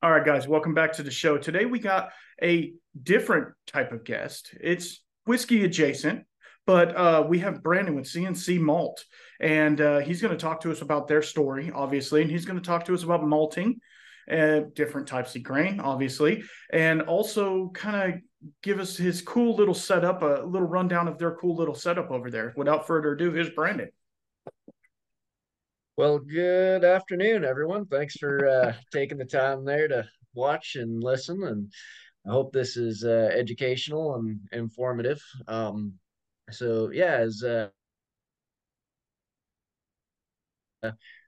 All right, guys, welcome back to the show. Today we got a different type of guest. It's whiskey adjacent, but we have Brandon with CNC Malt, and he's going to talk to us about their story, obviously, and he's going to talk to us about malting, different types of grain, obviously, and also kind of give us his cool little setup, a little rundown of their cool little setup over there. Without further ado, here's Brandon. Well, good afternoon, everyone. Thanks for taking the time there to watch and listen. And I hope this is educational and informative. So yeah, as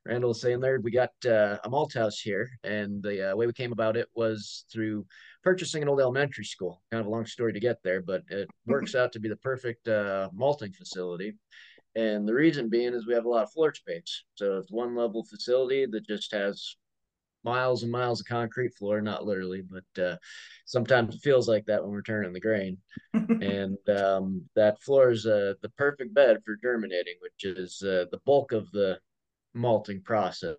Randall was saying there, we got a malt house here. And the way we came about it was through purchasing an old elementary school. Kind of a long story to get there, but it works out to be the perfect malting facility. And the reason being is we have a lot of floor space. So it's one level facility that just has miles and miles of concrete floor, not literally, but sometimes it feels like that when we're turning the grain. And that floor is the perfect bed for germinating, which is the bulk of the malting process.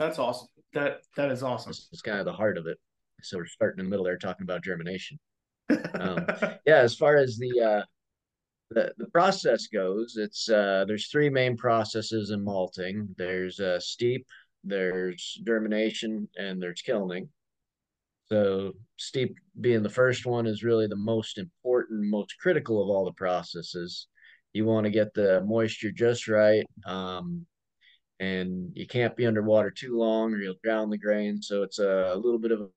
That's awesome. That is awesome. It's kind of the heart of it. So we're starting in the middle there talking about germination. Yeah, as far as the process goes, it's there's three main processes in malting. There's steep, there's germination, and there's kilning. So steep being the first one is really the most important, most critical of all the processes. You want to get the moisture just right, and you can't be underwater too long or you'll drown the grain. So it's a little bit of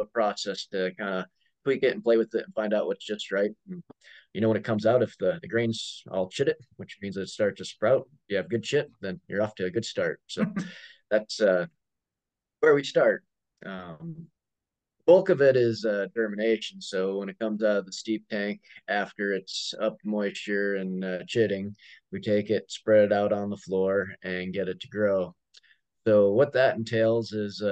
a process to kind of tweak it and play with it and find out what's just right. And you know, when it comes out, if the grain's all chitted, which means it starts to sprout, you have good shit, then you're off to a good start. So that's where we start. Bulk of it is germination. So when it comes out of the steep tank, after it's up moisture and chitting, we take it, spread it out on the floor, and get it to grow. So what that entails is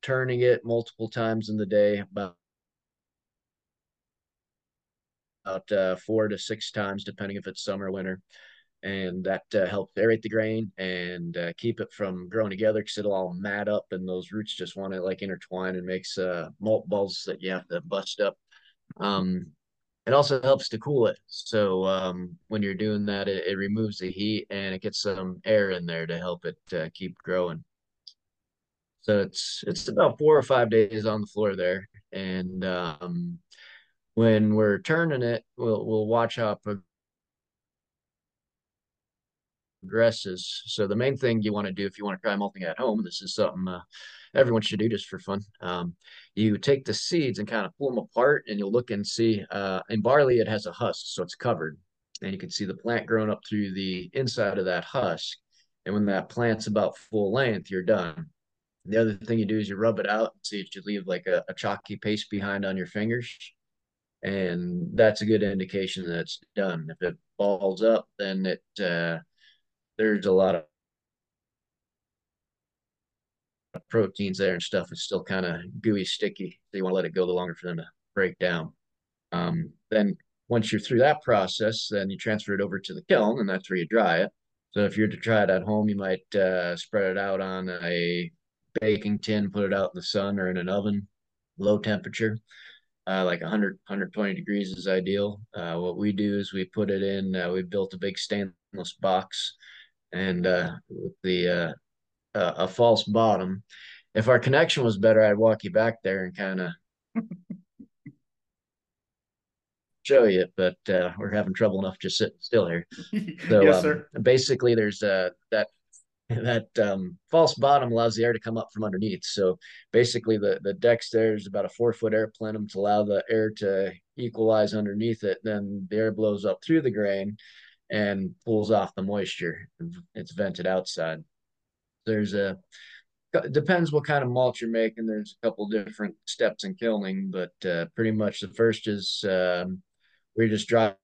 turning it multiple times in the day, about 4 to 6 times, depending if it's summer or winter. And that helps aerate the grain and keep it from growing together, because it'll all mat up and those roots just want to like intertwine and makes malt balls that you have to bust up. It also helps to cool it. So when you're doing that, it removes the heat and it gets some air in there to help it keep growing. So it's about 4 or 5 days on the floor there. And when we're turning it, we'll watch how it progresses. So the main thing you want to do if you want to try malting at home, this is something everyone should do just for fun. You take the seeds and kind of pull them apart, and you'll look and see. In barley, it has a husk, so it's covered. And you can see the plant growing up through the inside of that husk. And when that plant's about full length, you're done. The other thing you do is you rub it out and see if you leave like a chalky paste behind on your fingers. And that's a good indication that it's done. If it balls up, then it there's a lot of proteins there and stuff. It's still kind of gooey, sticky. So you want to let it go the longer for them to break down. Then once you're through that process, then you transfer it over to the kiln, and that's where you dry it. So if you're to try it at home, you might spread it out on a baking tin, put it out in the sun or in an oven, low temperature. Like 100, 120 degrees is ideal. What we do is we put it in, we built a big stainless box, and with the a false bottom. If our connection was better, I'd walk you back there and kind of show you, but we're having trouble enough just sitting still here. So yes, sir. Basically there's that false bottom allows the air to come up from underneath. So basically the decks, there's about a 4-foot air plenum to allow the air to equalize underneath it. Then the air blows up through the grain and pulls off the moisture. It's vented outside. There's depends what kind of malt you're making. There's a couple different steps in kilning, but pretty much the first is we just driving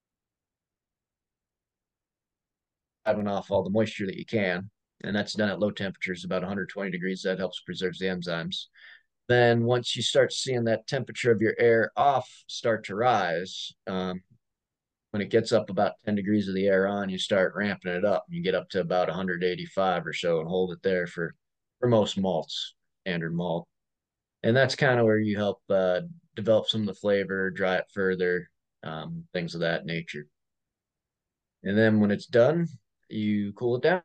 off all the moisture that you can. And that's done at low temperatures, about 120 degrees. That helps preserve the enzymes. Then once you start seeing that temperature of your air off start to rise, when it gets up about 10 degrees of the air on, you start ramping it up and you get up to about 185 or so and hold it there for most malts, standard malt. And that's kind of where you help develop some of the flavor, dry it further, things of that nature. And then when it's done, you cool it down.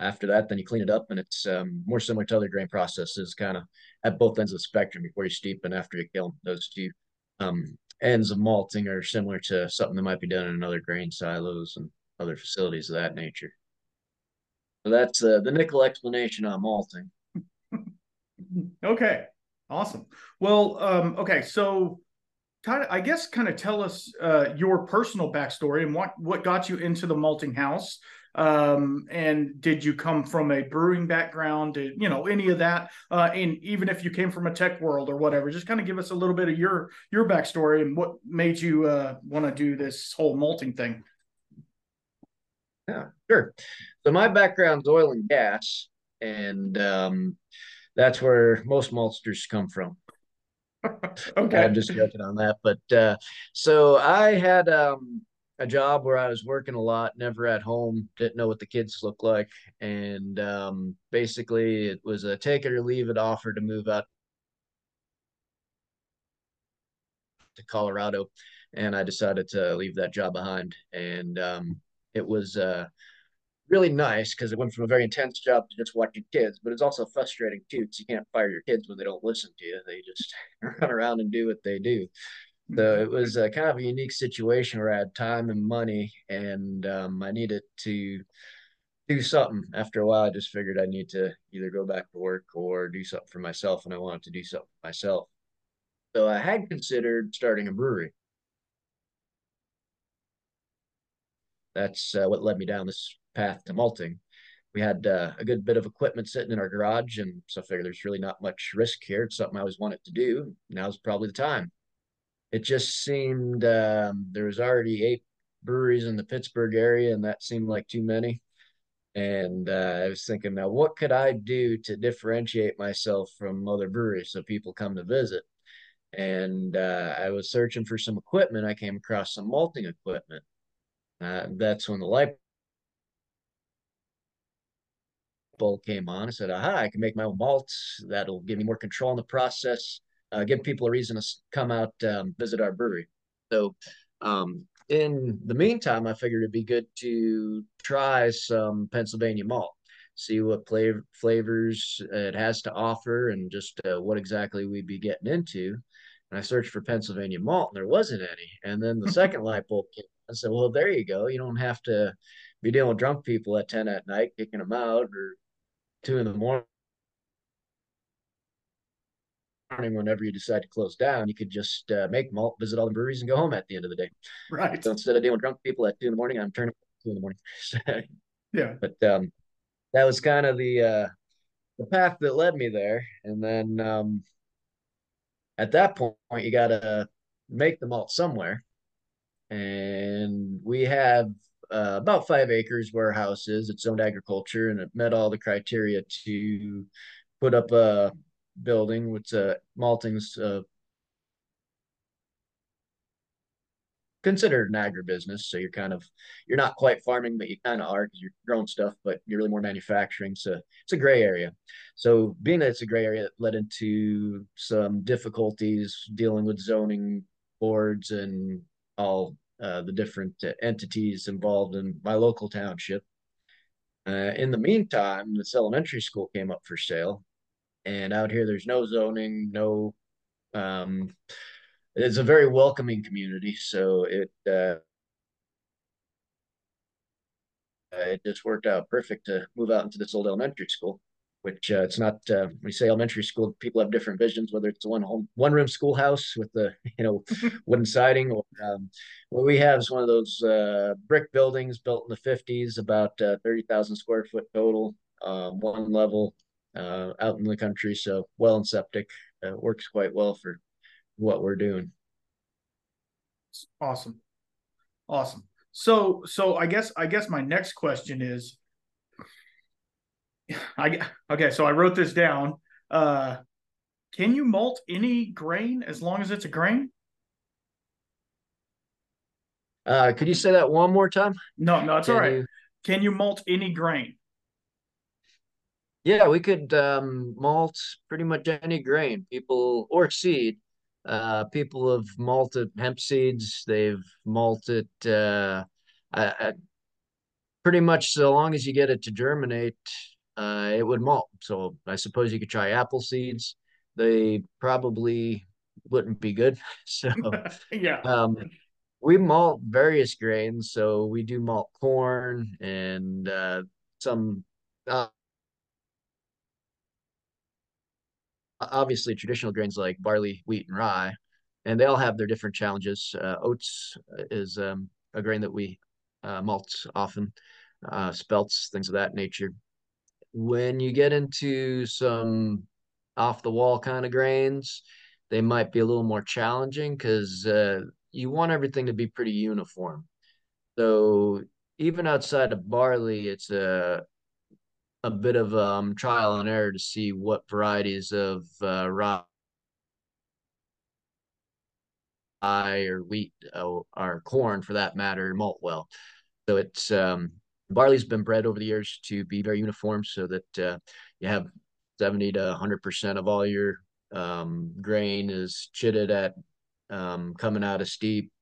After that, then you clean it up, and it's more similar to other grain processes, kind of at both ends of the spectrum, before you steep and after you kill. Those two ends of malting are similar to something that might be done in other grain silos and other facilities of that nature. So that's the nickel explanation on malting. Okay, awesome. Well, okay, so kind of, I guess, kind of tell us your personal backstory and what got you into the malting house. And did you come from a brewing background? Did, you know, any of that? And even if you came from a tech world or whatever, just kind of give us a little bit of your backstory and what made you want to do this whole malting thing. Yeah, sure. So my background's oil and gas, and that's where most maltsters come from. Okay, I'm just joking on that. But so I had a job where I was working a lot, never at home, didn't know what the kids looked like. And basically it was a take it or leave it offer to move out to Colorado. And I decided to leave that job behind. And it was really nice because it went from a very intense job to just watching kids, but it's also frustrating too, because you can't fire your kids when they don't listen to you. They just run around and do what they do. So it was kind of a unique situation where I had time and money, and I needed to do something. After a while, I just figured I need to either go back to work or do something for myself, and I wanted to do something for myself. So I had considered starting a brewery. That's what led me down this path to malting. We had a good bit of equipment sitting in our garage, and so I figured there's really not much risk here. It's something I always wanted to do. Now's probably the time. It just seemed there was already 8 breweries in the Pittsburgh area, and that seemed like too many. And I was thinking, now, what could I do to differentiate myself from other breweries so people come to visit? And I was searching for some equipment. I came across some malting equipment. That's when the light bulb came on. I said, aha, I can make my own malts. That'll give me more control in the process. Give people a reason to come out, visit our brewery. So in the meantime, I figured it'd be good to try some Pennsylvania malt, see what flavors it has to offer and just what exactly we'd be getting into. And I searched for Pennsylvania malt, and there wasn't any. And then the second light bulb came on. I said, well, there you go. You don't have to be dealing with drunk people at 10 at night, kicking them out, or 2 in the morning. Whenever you decide to close down, you could just make malt, visit all the breweries, and go home at the end of the day. Right. So instead of dealing with drunk people at 2 in the morning, I'm turning 2 in the morning. Yeah. But that was kind of the path that led me there. And then at that point, you got to make the malt somewhere. And we have about 5 acres where our house is. It's zoned agriculture, and it met all the criteria to put up a building with malting's considered an agribusiness, so you're not quite farming, but you kind of are, because you're growing stuff, but you're really more manufacturing. So it's a gray area. So being that it's a gray area, that led into some difficulties dealing with zoning boards and all the different entities involved in my local township. In the meantime, this elementary school came up for sale. And out here, there's no zoning, no, it's a very welcoming community. So it just worked out perfect to move out into this old elementary school, which it's not, when we say elementary school, people have different visions, whether it's one room schoolhouse with the, wooden siding, or what we have is one of those brick buildings built in the 50s, about 30,000 square foot total, one level. Out in the country, so well and septic works quite well for what we're doing. Awesome. So I guess my next question is, okay, so I wrote this down. Can you malt any grain as long as it's a grain? Could you say that one more time? No, it's all right. Can you malt any grain? Yeah, we could malt pretty much any grain, or seed. People have malted hemp seeds. They've malted pretty much so long as you get it to germinate, it would malt. So I suppose you could try apple seeds. They probably wouldn't be good. So yeah. We malt various grains, so we do malt corn and some obviously traditional grains like barley, wheat, and rye, and they all have their different challenges. Oats is a grain that we malt often, spelts, things of that nature. When you get into some off-the-wall kind of grains, they might be a little more challenging because you want everything to be pretty uniform. So even outside of barley, it's a bit of trial and error to see what varieties of rye or wheat or corn, for that matter, malt well. So it's barley's been bred over the years to be very uniform so that you have 70 to 100% of all your grain is chitted at coming out of steep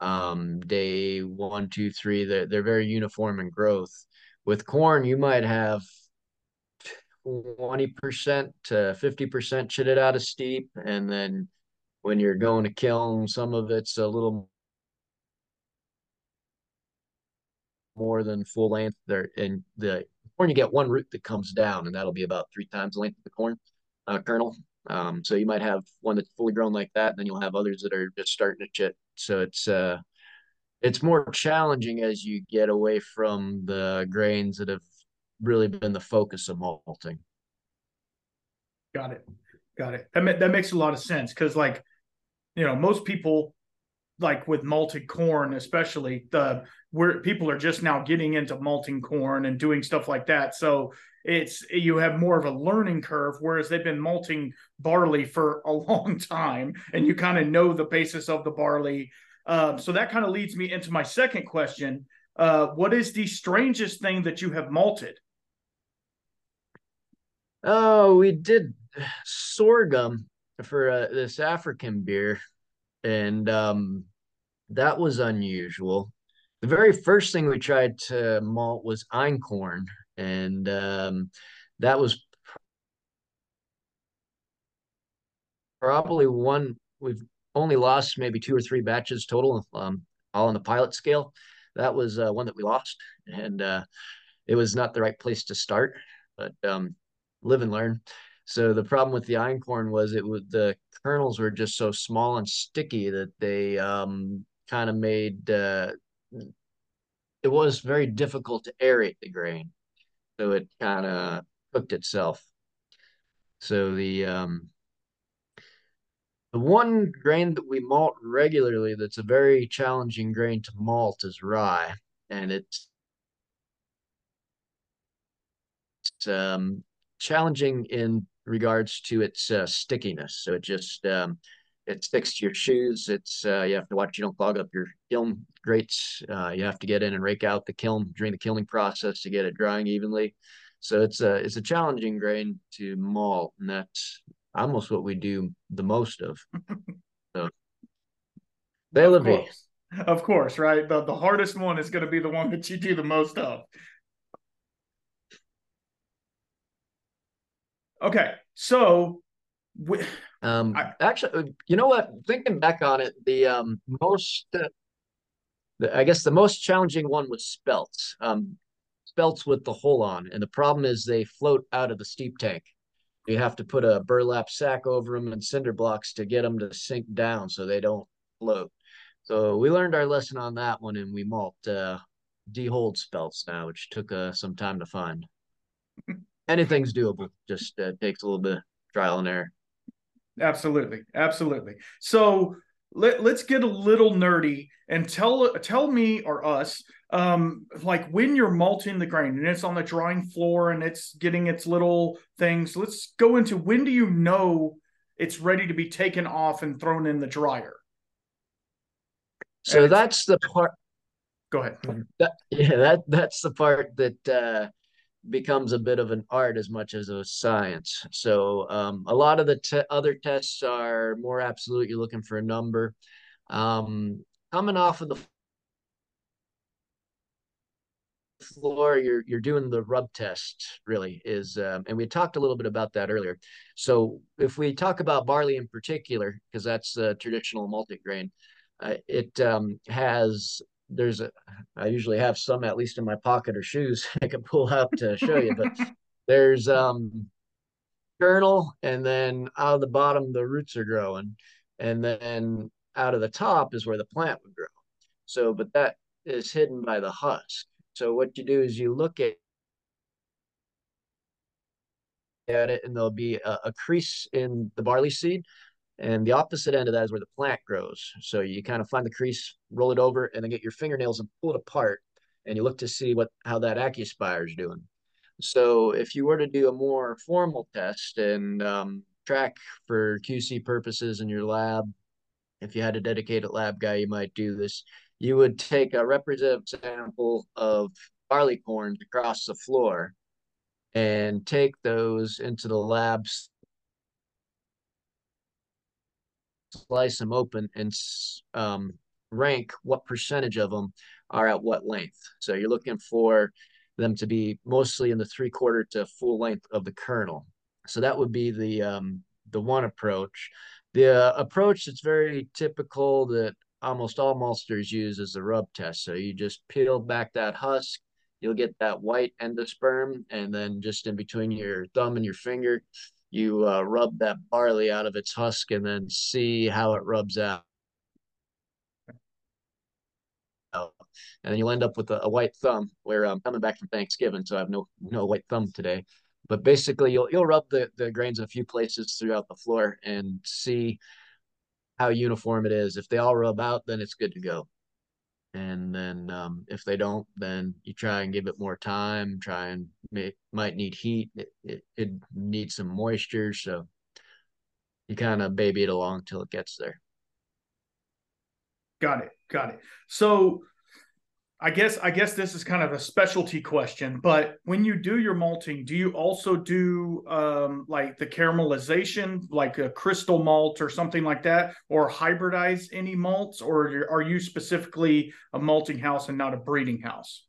day 1, 2, 3. They're very uniform in growth. With corn, you might have 20% to 50% chitted out of steep, and then when you're going to kiln, some of it's a little more than full length there. And the corn, you get one root that comes down, and that'll be about 3 times the length of the corn kernel. So you might have one that's fully grown like that, and then you'll have others that are just starting to chit. So it's more challenging as you get away from the grains that have really been the focus of malting. Got it. That makes a lot of sense because, like, most people, like with malted corn especially, people are just now getting into malting corn and doing stuff like that. So you have more of a learning curve, whereas they've been malting barley for a long time and you kind of know the basis of the barley. So that kind of leads me into my second question. What is the strangest thing that you have malted? Oh, we did sorghum for this African beer, and that was unusual. The very first thing we tried to malt was einkorn, and that was probably one we've only lost maybe 2 or 3 batches total, all on the pilot scale. That was one that we lost, and it was not the right place to start, but live and learn. So the problem with the einkorn was the kernels were just so small and sticky that they kind of made it was very difficult to aerate the grain, so it kind of cooked itself. So the one grain that we malt regularly that's a very challenging grain to malt is rye, and it's challenging in regards to its stickiness. So it just it sticks to your shoes. It's you have to watch you don't clog up your kiln grates. You have to get in and rake out the kiln during the kilning process to get it drying evenly. So it's a challenging grain to malt, and that's almost what we do the most of. So they live here. Of course, right? The hardest one is going to be the one that you do the most of. Okay, so actually, you know what? Thinking back on it, I guess the most challenging one was spelts. Spelts with the hole on, and the problem is they float out of the steep tank. You have to put a burlap sack over them and cinder blocks to get them to sink down so they don't float. So we learned our lesson on that one, and we malt de-holed spelts now, which took some time to find. Anything's doable, just takes a little bit of trial and error. Absolutely. So let's get a little nerdy and tell me or us, like when you're malting the grain and it's on the drying floor and it's getting its little things, let's go into when do you know it's ready to be taken off and thrown in the dryer. So that's the part. Go ahead. That's the part that becomes a bit of an art as much as a science. So a lot of the other tests are more absolute. You're looking for a number. Coming off of the floor, you're doing the rub test, really, is and we talked a little bit about that earlier. So if we talk about barley in particular, because that's the traditional multigrain, I usually have some, at least in my pocket or shoes, I can pull out to show you, but there's kernel, and then out of the bottom the roots are growing, and then out of the top is where the plant would grow. So, but that is hidden by the husk. So what you do is you look at it, and there'll be a crease in the barley seed, and the opposite end of that is where the plant grows. So you kind of find the crease, roll it over, and then get your fingernails and pull it apart, and you look to see how that accuspire is doing. So if you were to do a more formal test and track for QC purposes in your lab, if you had a dedicated lab guy, you might do this. You would take a representative sample of barley corns across the floor and take those into the lab, slice them open, and rank what percentage of them are at what length. So you're looking for them to be mostly in the 3/4 to full length of the kernel. So that would be the one approach. The approach that's very typical that almost all maltsters use is the rub test. So you just peel back that husk, you'll get that white endosperm, and then just in between your thumb and your finger, you rub that barley out of its husk and then see how it rubs out. And then you'll end up with a white thumb, where I'm coming back from Thanksgiving, so I have no white thumb today. But basically, you'll rub the grains in a few places throughout the floor and see how uniform it is. If they all rub out, then it's good to go. And then if they don't, then you try and give it more time, try and might need heat. It needs some moisture. So you kind of baby it along till it gets there. Got it. So I guess this is kind of a specialty question, but when you do your malting, do you also do like the caramelization, like a crystal malt or something like that, or hybridize any malts, or are you specifically a malting house and not a breeding house?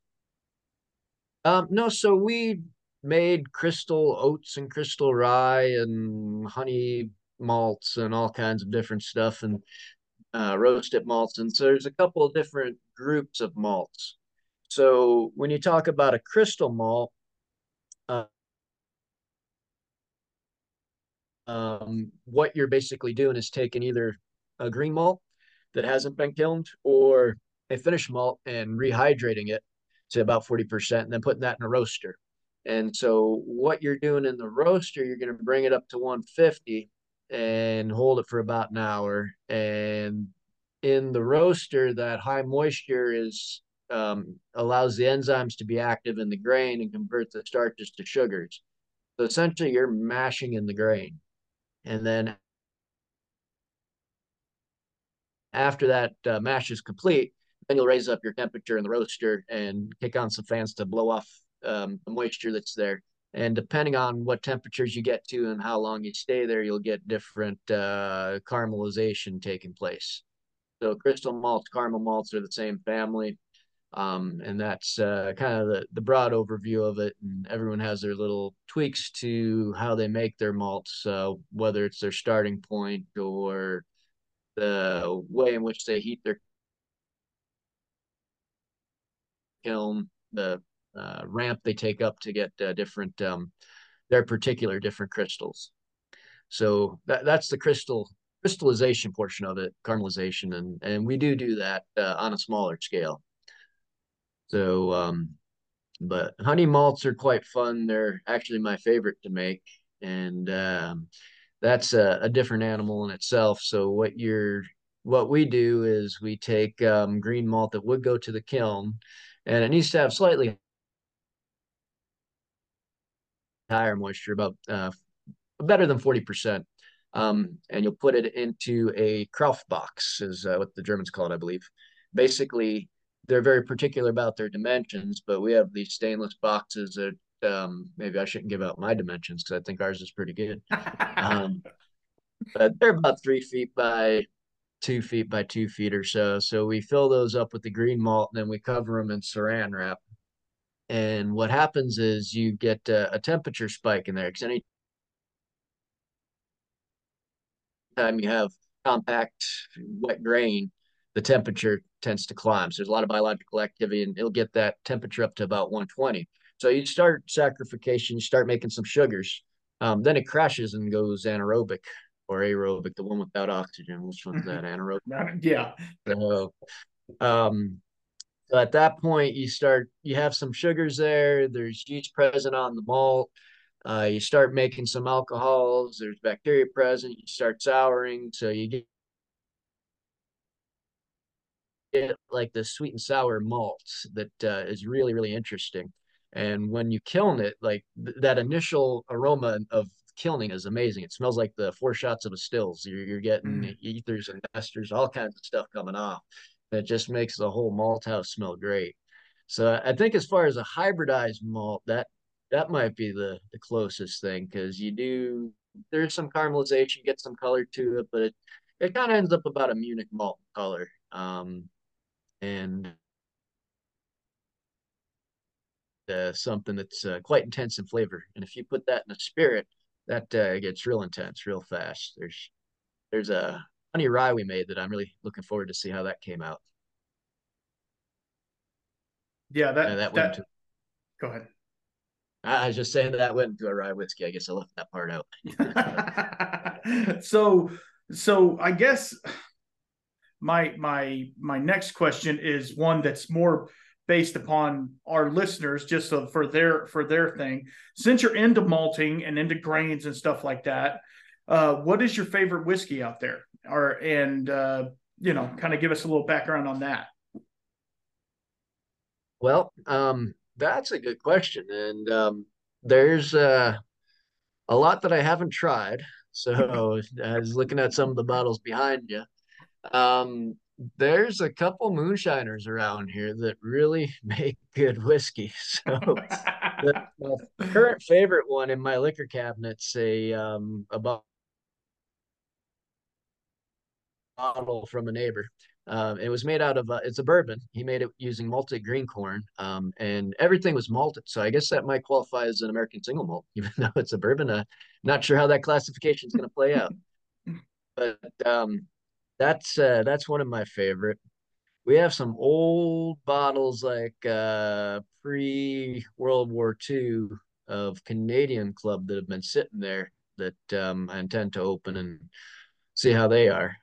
No, so we made crystal oats and crystal rye and honey malts and all kinds of different stuff, and roasted malts. And so there's a couple of different groups of malts. So when you talk about a crystal malt, what you're basically doing is taking either a green malt that hasn't been kilned or a finished malt and rehydrating it to about 40%, and then putting that in a roaster. And so what you're doing in the roaster, you're going to bring it up to 150 and hold it for about an hour. And in the roaster, that high moisture is allows the enzymes to be active in the grain and convert the starches to sugars. So essentially, you're mashing in the grain. And then after that mash is complete, then you'll raise up your temperature in the roaster and kick on some fans to blow off the moisture that's there. And depending on what temperatures you get to and how long you stay there, you'll get different caramelization taking place. So crystal malts, caramel malts are the same family. And that's kind of the broad overview of it. And everyone has their little tweaks to how they make their malts, whether it's their starting point or the way in which they heat their kiln, the ramp they take up to get different their particular different crystals. So that's the crystallization portion of it, caramelization, and we do that on a smaller scale. So but honey malts are quite fun. They're actually my favorite to make, and that's a different animal in itself. So what we do is we take green malt that would go to the kiln, and it needs to have slightly higher moisture, about better than 40%, and you'll put it into a Krauth box, is what the Germans call it, I believe. Basically, they're very particular about their dimensions, but we have these stainless boxes that maybe I shouldn't give out my dimensions because I think ours is pretty good. But they're about 3 feet by 2 feet by 2 feet or so. So we fill those up with the green malt, and then we cover them in saran wrap. And what happens is you get a temperature spike in there, because any time you have compact wet grain, the temperature tends to climb. So there's a lot of biological activity, and it'll get that temperature up to about 120. So you start sacrification, you start making some sugars. Then it crashes and goes anaerobic or aerobic, the one without oxygen. Which one's that, anaerobic? Yeah. So, so at that point, you have some sugars there. There's yeast present on the malt. You start making some alcohols. There's bacteria present. You start souring. So you get like the sweet and sour malt that is really, really interesting. And when you kiln it, like that initial aroma of kilning is amazing. It smells like the 4 shots of a stills. You're getting ethers and esters, all kinds of stuff coming off. That just makes the whole malt house smell great. So I think as far as a hybridized malt, that might be the closest thing, because there's some caramelization, get some color to it, but it kind of ends up about a Munich malt color. And something that's quite intense in flavor. And if you put that in a spirit, that gets real intense real fast. There's a honey rye we made that I'm really looking forward to see how that came out. Yeah, that went go ahead. I was just saying that went into a rye whiskey. I guess I left that part out. So I guess my next question is one that's more based upon our listeners, just for their thing. Since you're into malting and into grains and stuff like that, what is your favorite whiskey out there? Kind of give us a little background on that. Well, that's a good question. And there's a lot that I haven't tried. So I was looking at some of the bottles behind you. There's a couple moonshiners around here that really make good whiskey. So the current favorite one in my liquor cabinet's a bottle from a neighbor. It was made out of it's a bourbon. He made it using malted green corn, and everything was malted. So I guess that might qualify as an American single malt, even though it's a bourbon. Not sure how that classification is going to play out, but that's one of my favorite. We have some old bottles like pre-World War II of Canadian Club that have been sitting there that I intend to open and see how they are.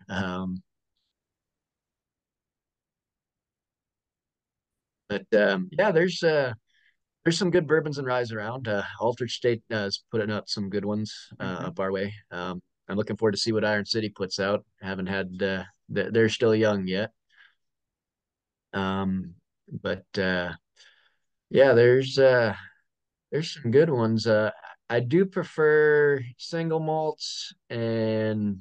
There's some good bourbons and ryes around. Altered State is putting out some good ones up our way. I'm looking forward to see what Iron City puts out. Haven't had they're still young yet. There's some good ones. I do prefer single malts and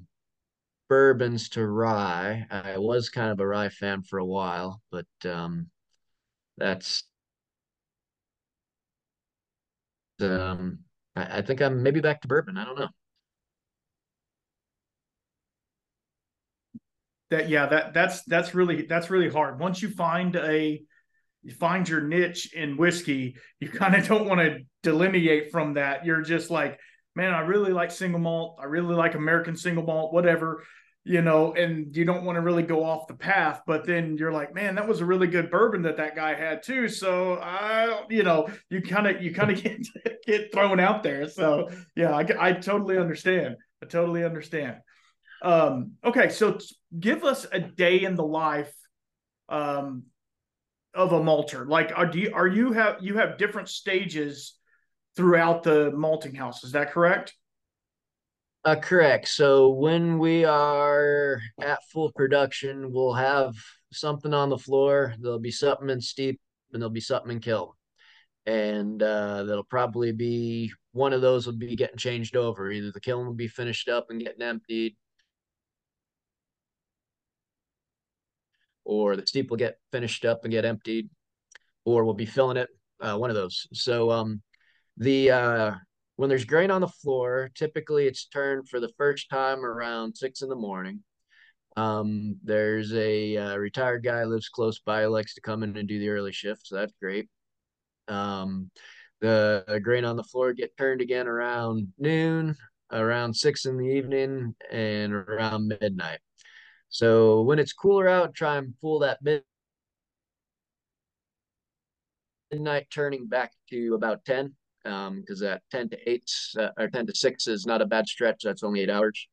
bourbons to rye. I was kind of a rye fan for a while, but I think I'm maybe back to bourbon. I don't know. That's really hard. Once you find your niche in whiskey, you kind of don't want to delineate from that. You're just like, man, I really like single malt. I really like American single malt, whatever, and you don't want to really go off the path. But then you're like, man, that was a really good bourbon that guy had too. So you kind of get thrown out there. So yeah, I totally understand. Okay, so give us a day in the life of a malter. Like, do you have different stages throughout the malting house? Is that correct? Correct. So when we are at full production, we'll have something on the floor. There'll be something in steep, and there'll be something in kiln, and that'll probably be one of those would be getting changed over. Either the kiln would be finished up and getting emptied, or the steep will get finished up and get emptied, or we'll be filling it, one of those. So when there's grain on the floor, typically it's turned for the first time around 6 in the morning. There's a retired guy lives close by, likes to come in and do the early shift, so that's great. The grain on the floor get turned again around noon, around 6 in the evening, and around midnight. So when it's cooler out, try and pull that midnight turning back to about 10, because that 10 to 8 or 10 to 6 is not a bad stretch. That's only 8 hours.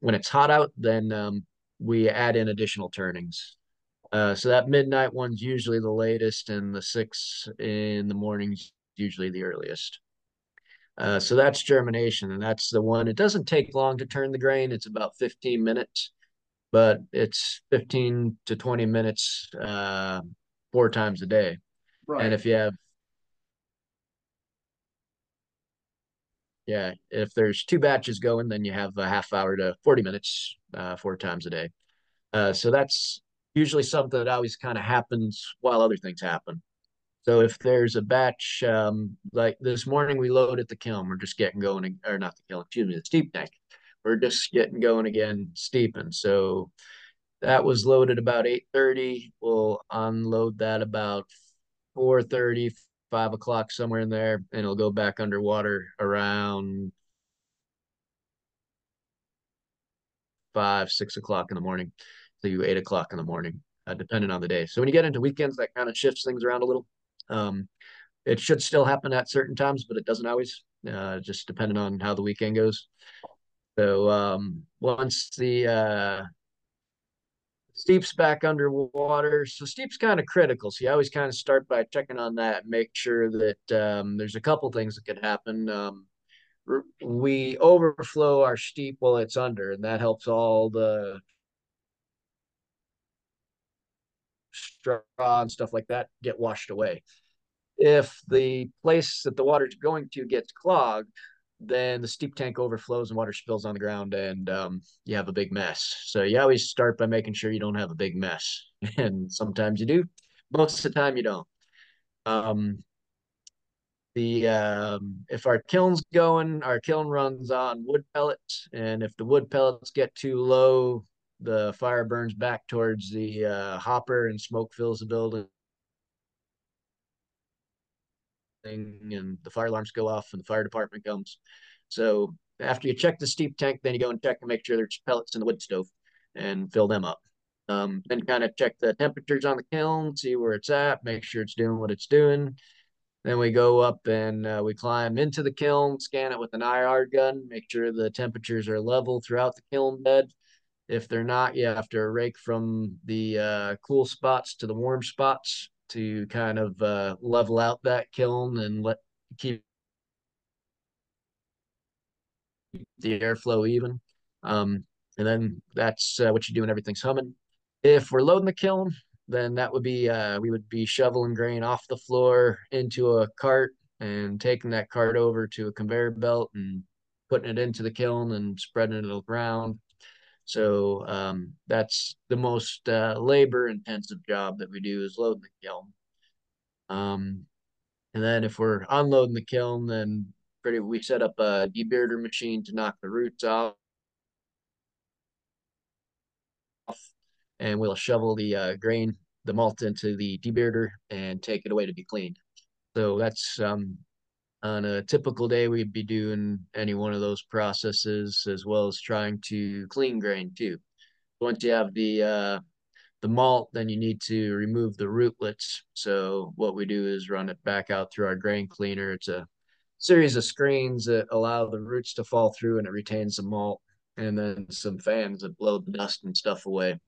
When it's hot out, then we add in additional turnings. So that midnight one's usually the latest, and the 6 in the morning's usually the earliest. So that's germination, and that's the one. It doesn't take long to turn the grain. It's about 15 minutes, but it's 15 to 20 minutes 4 times a day. Right. And if you have, yeah, if there's 2 batches going, then you have a half hour to 40 minutes 4 times a day. So that's usually something that always kind of happens while other things happen. So if there's a batch, like this morning we load at the kiln, we're just getting going, or not the kiln, excuse me, the steep tank. We're just getting going again, steeping. So that was loaded about 8:30. We'll unload that about 4:30, 5 o'clock, somewhere in there, and it'll go back underwater around 5, 6 o'clock in the morning to 8 o'clock in the morning, depending on the day. So when you get into weekends, that kind of shifts things around a little. It should still happen at certain times, but it doesn't always, just depending on how the weekend goes. So once the steep's back underwater. So steep's kind of critical. So you always kind of start by checking on that, make sure that there's a couple things that could happen. We overflow our steep while it's under, and that helps all the straw and stuff like that get washed away. If the place that the water's going to gets clogged, then the steep tank overflows and water spills on the ground, and you have a big mess. So you always start by making sure you don't have a big mess. And sometimes you do. Most of the time you don't. If our kiln's going, our kiln runs on wood pellets. And if the wood pellets get too low, the fire burns back towards the hopper and smoke fills the building. And the fire alarms go off and the fire department comes. So after you check the steep tank, then you go and check and make sure there's pellets in the wood stove and fill them up. Then kind of check the temperatures on the kiln, see where it's at, make sure it's doing what it's doing. Then we go up and we climb into the kiln, scan it with an IR gun, make sure the temperatures are level throughout the kiln bed. If they're not, you have to rake from the cool spots to the warm spots to kind of level out that kiln and keep the airflow even. And then that's what you do when everything's humming. If we're loading the kiln, then that would be, we would be shoveling grain off the floor into a cart and taking that cart over to a conveyor belt and putting it into the kiln and spreading it around. So that's the most labor-intensive job that we do, is loading the kiln. And then if we're unloading the kiln, then we set up a debearder machine to knock the roots off. And we'll shovel the grain, the malt, into the debearder and take it away to be cleaned. So that's on a typical day, we'd be doing any one of those processes, as well as trying to clean grain too. Once you have the malt, then you need to remove the rootlets. So what we do is run it back out through our grain cleaner. It's a series of screens that allow the roots to fall through, and it retains the malt, and then some fans that blow the dust and stuff away.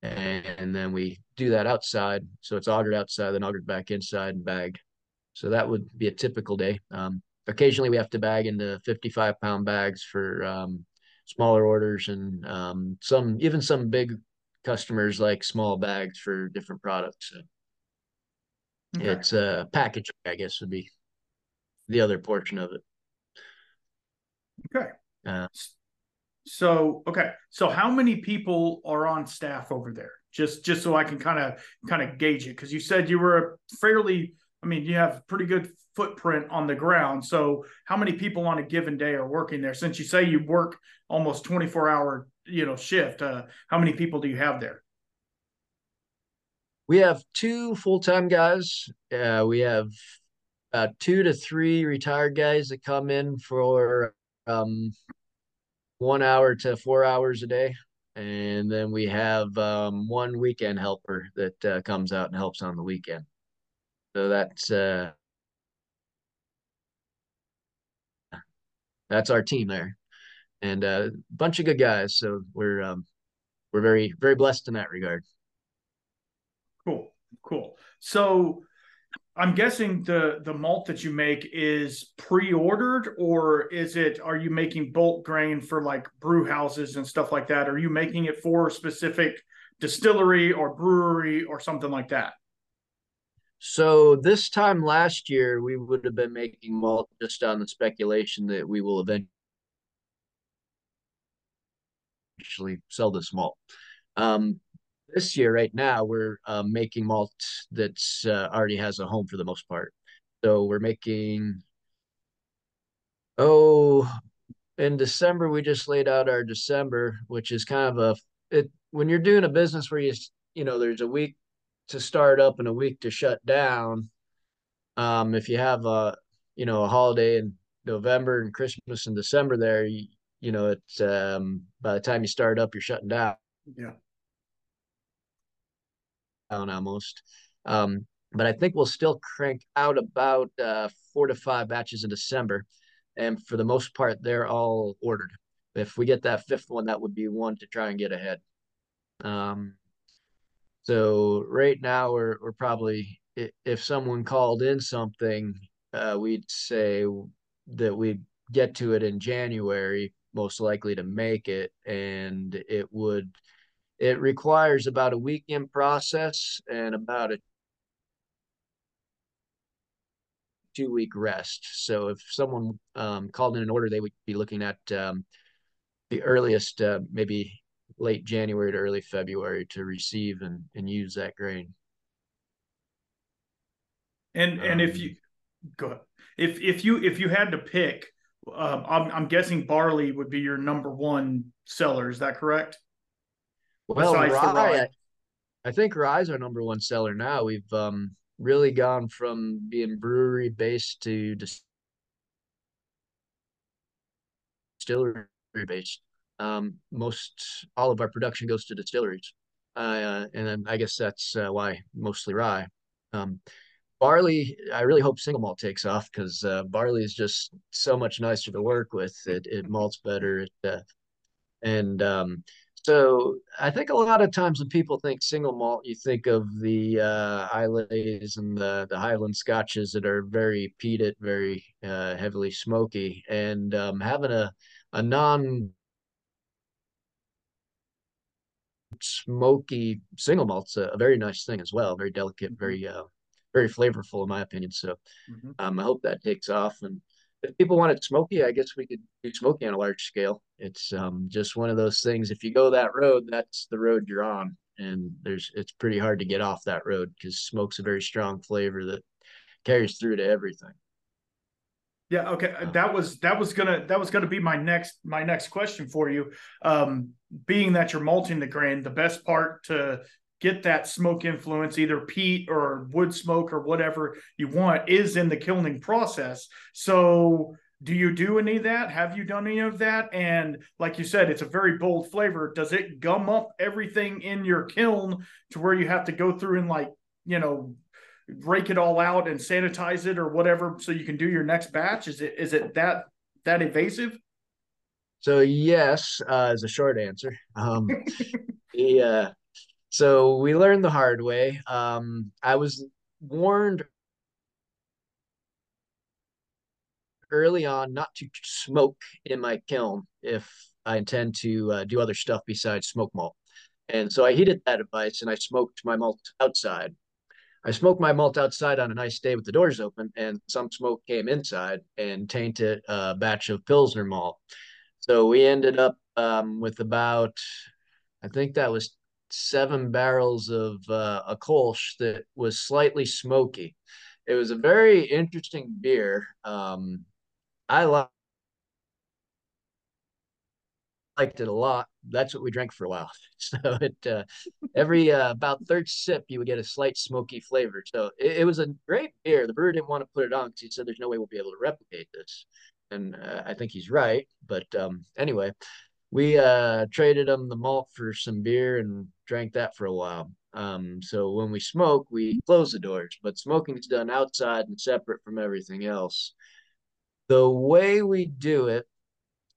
And then we do that outside. So it's augered outside, then augered back inside and bagged. So that would be a typical day. Occasionally we have to bag into 55-pound bags for smaller orders, and even some big customers like small bags for different products. So Okay. It's packaging, I guess, would be the other portion of it. Okay. So how many people are on staff over there? Just so I can kind of gauge it, because you said you were a fairly, I mean, you have a pretty good footprint on the ground. So how many people on a given day are working there? Since you say you work almost 24-hour, shift, how many people do you have there? We have 2 full-time guys. We have 2 to 3 retired guys that come in for 1 hour to 4 hours a day. And then we have 1 weekend helper that comes out and helps on the weekend. So that's our team there, and a bunch of good guys. So we're very, very blessed in that regard. Cool. So I'm guessing the malt that you make is pre-ordered, or are you making bulk grain for like brew houses and stuff like that? Are you making it for a specific distillery or brewery or something like that? So this time last year, we would have been making malt just on the speculation that we will eventually sell this malt. This year, right now, we're making malt that's already has a home for the most part. So we're making, in December, we just laid out our December, which is kind of when you're doing a business where there's a week to start up and a week to shut down. If you have a holiday in November and Christmas in December there, it's by the time you start up, you're shutting down. Yeah. Almost. But I think we'll still crank out about 4 to 5 batches in December. And for the most part, they're all ordered. If we get that 5th one, that would be one to try and get ahead. So right now we're probably, if someone called in something, we'd say that we'd get to it in January, most likely to make it. And it requires about a weekend process and about a 2-week rest. So if someone called in an order, they would be looking at the earliest, maybe late January to early February to receive and use that grain. And if you go ahead. If you had to pick, I'm guessing barley would be your number one seller. Is that correct? Well, rye. I think rye is our number one seller now. We've really gone from being brewery based to distillery based. Most all of our production goes to distilleries, and I guess that's why mostly rye. Barley, I really hope single malt takes off, because barley is just so much nicer to work with. It malts better, so I think a lot of times when people think single malt, you think of the Islays and the Highland Scotches that are very peated, very heavily smoky, and having a non smoky single malt's a very nice thing as well. Very delicate, very very flavorful in my opinion. So I hope that takes off. And if people want it smoky, I guess we could do smoky on a large scale. It's just one of those things. If you go that road, that's the road you're on, and it's pretty hard to get off that road, because smoke's a very strong flavor that carries through to everything. Yeah. Okay. That was gonna be my next question for you. Being that you're malting the grain, the best part to get that smoke influence, either peat or wood smoke or whatever you want, is in the kilning process. So do you do any of that? Have you done any of that? And like you said, it's a very bold flavor. Does it gum up everything in your kiln to where you have to go through and rake it all out and sanitize it or whatever, so you can do your next batch? Is it that evasive? So yes, is a short answer. So we learned the hard way. I was warned early on not to smoke in my kiln if I intend to do other stuff besides smoke malt. And so I heeded that advice and I smoked my malt outside. I smoked my malt outside on a nice day with the doors open, and some smoke came inside and tainted a batch of Pilsner malt. So we ended up with about, I think that was 7 barrels of a Kolsch that was slightly smoky. It was a very interesting beer. I liked it a lot. That's what we drank for a while. So it every about third sip, you would get a slight smoky flavor. So it was a great beer. The brewer didn't want to put it on because he said, there's no way we'll be able to replicate this. And I think he's right. But anyway, we traded him the malt for some beer and drank that for a while. So when we smoke, we close the doors, but smoking is done outside and separate from everything else. The way we do it,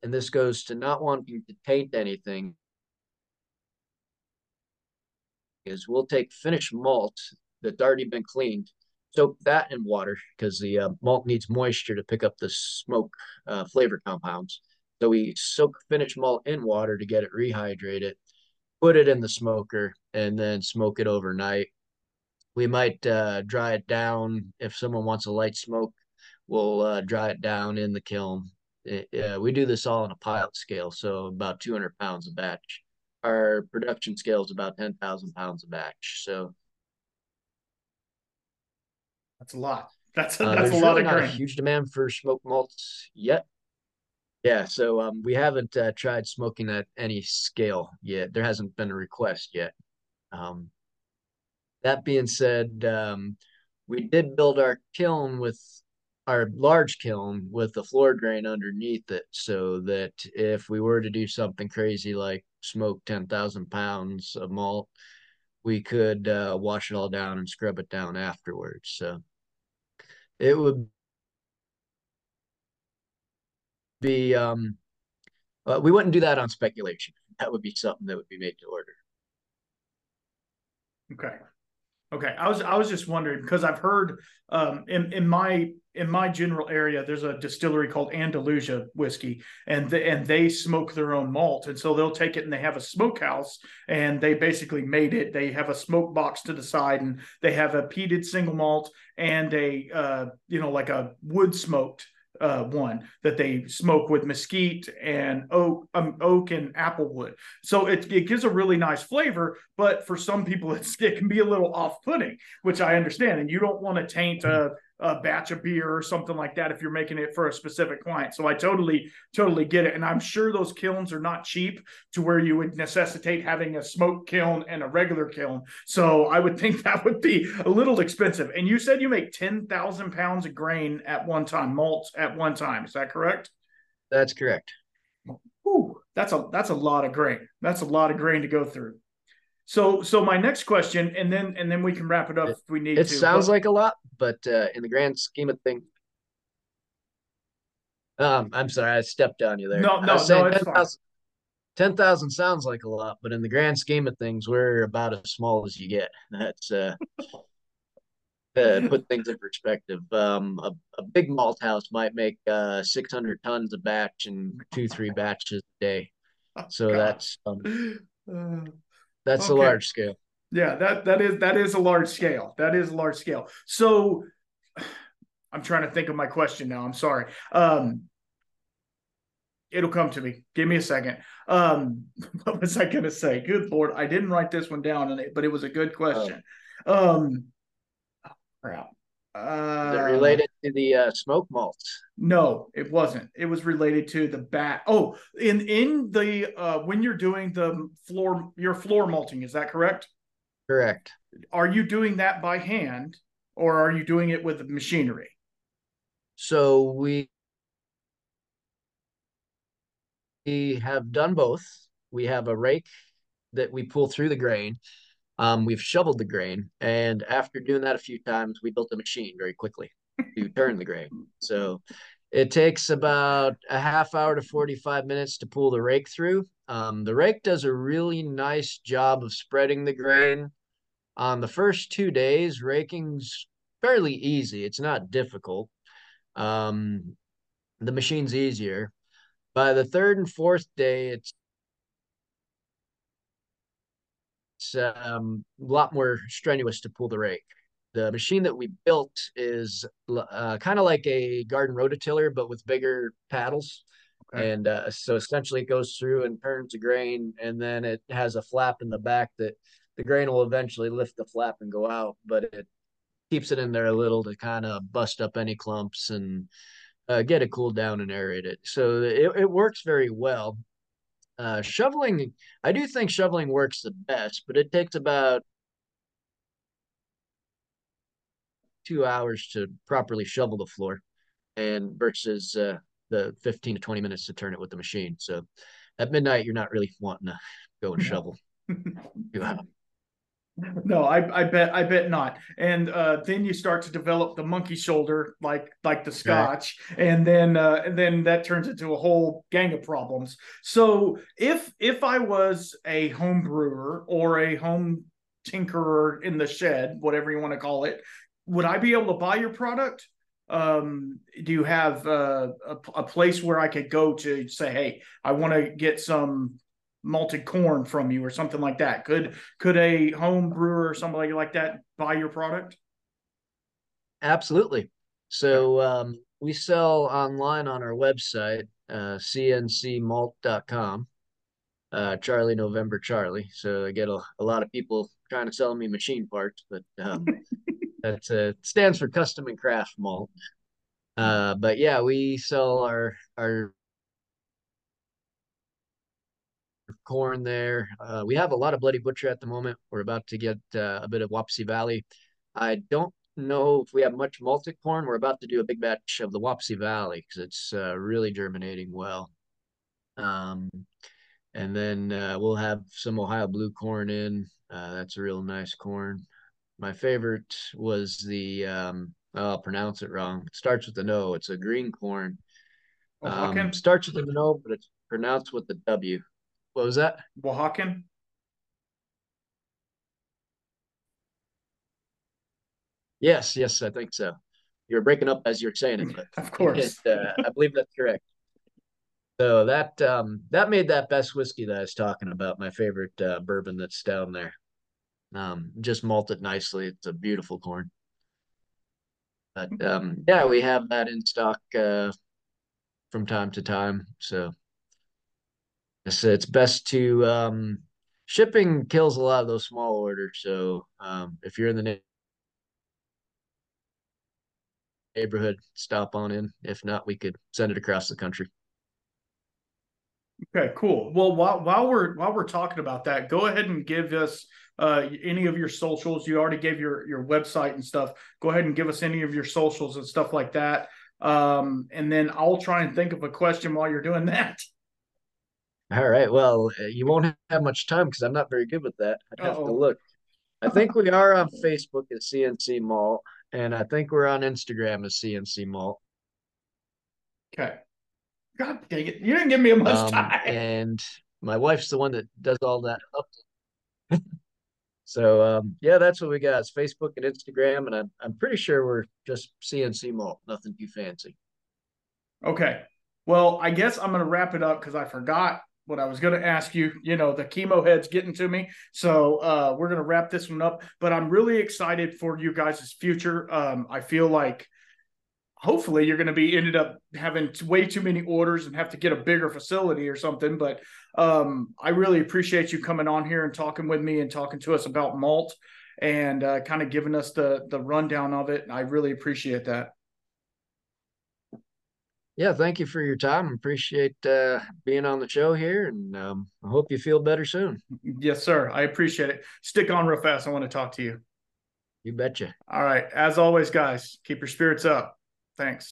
and this goes to not wanting to taint anything, is we'll take finished malt that's already been cleaned, soak that in water because the malt needs moisture to pick up the smoke flavor compounds. So we soak finished malt in water to get it rehydrated, put it in the smoker, and then smoke it overnight. We might dry it down. If someone wants a light smoke, we'll dry it down in the kiln. We do this all on a pilot scale, so about 200 pounds a batch. Our production scale is about 10,000 pounds a batch. So that's a lot. That's a lot of grain. There's not a huge demand for smoked malts yet. Yeah, so we haven't tried smoking at any scale yet. There hasn't been a request yet. That being said, we did build our kiln with our large kiln with the floor drain underneath it, so that if we were to do something crazy like smoke 10,000 pounds of malt, we could wash it all down and scrub it down afterwards. So it would be we wouldn't do that on speculation. That would be something that would be made to order. Okay. I was just wondering because I've heard in my general area there's a distillery called Andalusia Whiskey, and they smoke their own malt, and so they'll take it and they have a smokehouse and they basically made it. They have a smoke box to the side and they have a peated single malt and a like a wood smoked one that they smoke with mesquite and oak and applewood. So it gives a really nice flavor, but for some people it can be a little off-putting, which I understand. And you don't want to taint a batch of beer or something like that if you're making it for a specific client. So I totally get it. And I'm sure those kilns are not cheap to where you would necessitate having a smoke kiln and a regular kiln. So I would think that would be a little expensive. And you said you make 10,000 pounds of grain at one time, malts at one time. Is that correct? That's correct. Ooh, that's a lot of grain. That's a lot of grain to go through. So my next question, and then we can wrap it up if we need to. It sounds like a lot, but in the grand scheme of things, I'm sorry, I stepped on you there. No, it's fine. 10,000 sounds like a lot, but in the grand scheme of things, we're about as small as you get. That's put things in perspective. A big malt house might make 600 tons a batch and 2-3 batches a day. So that's. That's okay. A large scale. Yeah, that is a large scale. That is a large scale. So I'm trying to think of my question now. I'm sorry. It'll come to me. Give me a second. What was I going to say? Good Lord. I didn't write this one down, but it was a good question. Crap. Is it related to the smoke malts? No, it wasn't. It was related to the bat. Oh, in the when you're doing your floor malting, is that correct? Correct. Are you doing that by hand, or are you doing it with machinery? So we have done both. We have a rake that we pull through the grain. We've shoveled the grain, and after doing that a few times, we built a machine very quickly to turn the grain. So it takes about a half hour to 45 minutes to pull the rake through. The rake does a really nice job of spreading the grain. On the first 2 days, raking's fairly easy. It's not difficult. The machine's easier. By the third and fourth day, it's a lot more strenuous to pull the rake. the machine that we built is kind of like a garden rototiller, but with bigger paddles. Okay. And so essentially it goes through and turns the grain, and then it has a flap in the back that the grain will eventually lift the flap and go out, but it keeps it in there a little to kind of bust up any clumps and get it cooled down and aerate it. So it works very well. Shoveling, I do think shoveling works the best, but it takes about 2 hours to properly shovel the floor, and versus the 15 to 20 minutes to turn it with the machine. So at midnight, you're not really wanting to go and shovel. No, I bet not. And then you start to develop the monkey shoulder, like the Scotch, right. and then that turns into a whole gang of problems. So if I was a home brewer or a home tinkerer in the shed, whatever you want to call it, would I be able to buy your product? Do you have a place where I could go to say, hey, I want to get some malted corn from you or something like that? Could a home brewer or somebody like that buy your product? Absolutely. So we sell online on our website, cncmalt.com, Charlie November Charlie. So I get a lot of people trying to sell me machine parts, but that stands for custom and craft malt. But yeah, we sell our corn there. We have a lot of Bloody Butcher at the moment. We're about to get a bit of Wapsie Valley. I don't know if we have much malted corn. We're about to do a big batch of the Wapsie Valley because it's really germinating well. And then we'll have some Ohio blue corn in. That's a real nice corn. My favorite was the, I'll pronounce it wrong. It starts with an O. It's a green corn. Oaxacan? Starts with an O, but it's pronounced with the W. What was that? Oaxacan? Yes, I think so. You're breaking up as you're saying it. But of course. I believe that's correct. So that made that best whiskey that I was talking about, my favorite bourbon that's down there. Just malted nicely. It's a beautiful corn. But yeah, we have that in stock from time to time, so... So it's best to shipping kills a lot of those small orders. So if you're in the neighborhood, stop on in. If not, we could send it across the country. Okay, cool. Well, while we're talking about that, go ahead and give us any of your socials. You already gave your website and stuff. Go ahead and give us any of your socials and stuff like that. And then I'll try and think of a question while you're doing that. All right. Well, you won't have much time because I'm not very good with that. I'd have to look. I think we are on Facebook at CNC Malt, and I think we're on Instagram as CNC Malt. Okay. God dang it. You didn't give me much time. And my wife's the one that does all that up. So, yeah, that's what we got. It's Facebook and Instagram, and I'm pretty sure we're just CNC Malt. Nothing too fancy. Okay. Well, I guess I'm going to wrap it up because I forgot what I was going to ask you. You know, the chemo head's getting to me. So we're going to wrap this one up. But I'm really excited for you guys' future. I feel like hopefully you're going to be ended up having way too many orders and have to get a bigger facility or something. But I really appreciate you coming on here and talking with me and talking to us about malt and kind of giving us the rundown of it. And I really appreciate that. Yeah, thank you for your time. Appreciate being on the show here, and I hope you feel better soon. Yes, sir. I appreciate it. Stick on real fast. I want to talk to you. You betcha. All right. As always, guys, keep your spirits up. Thanks.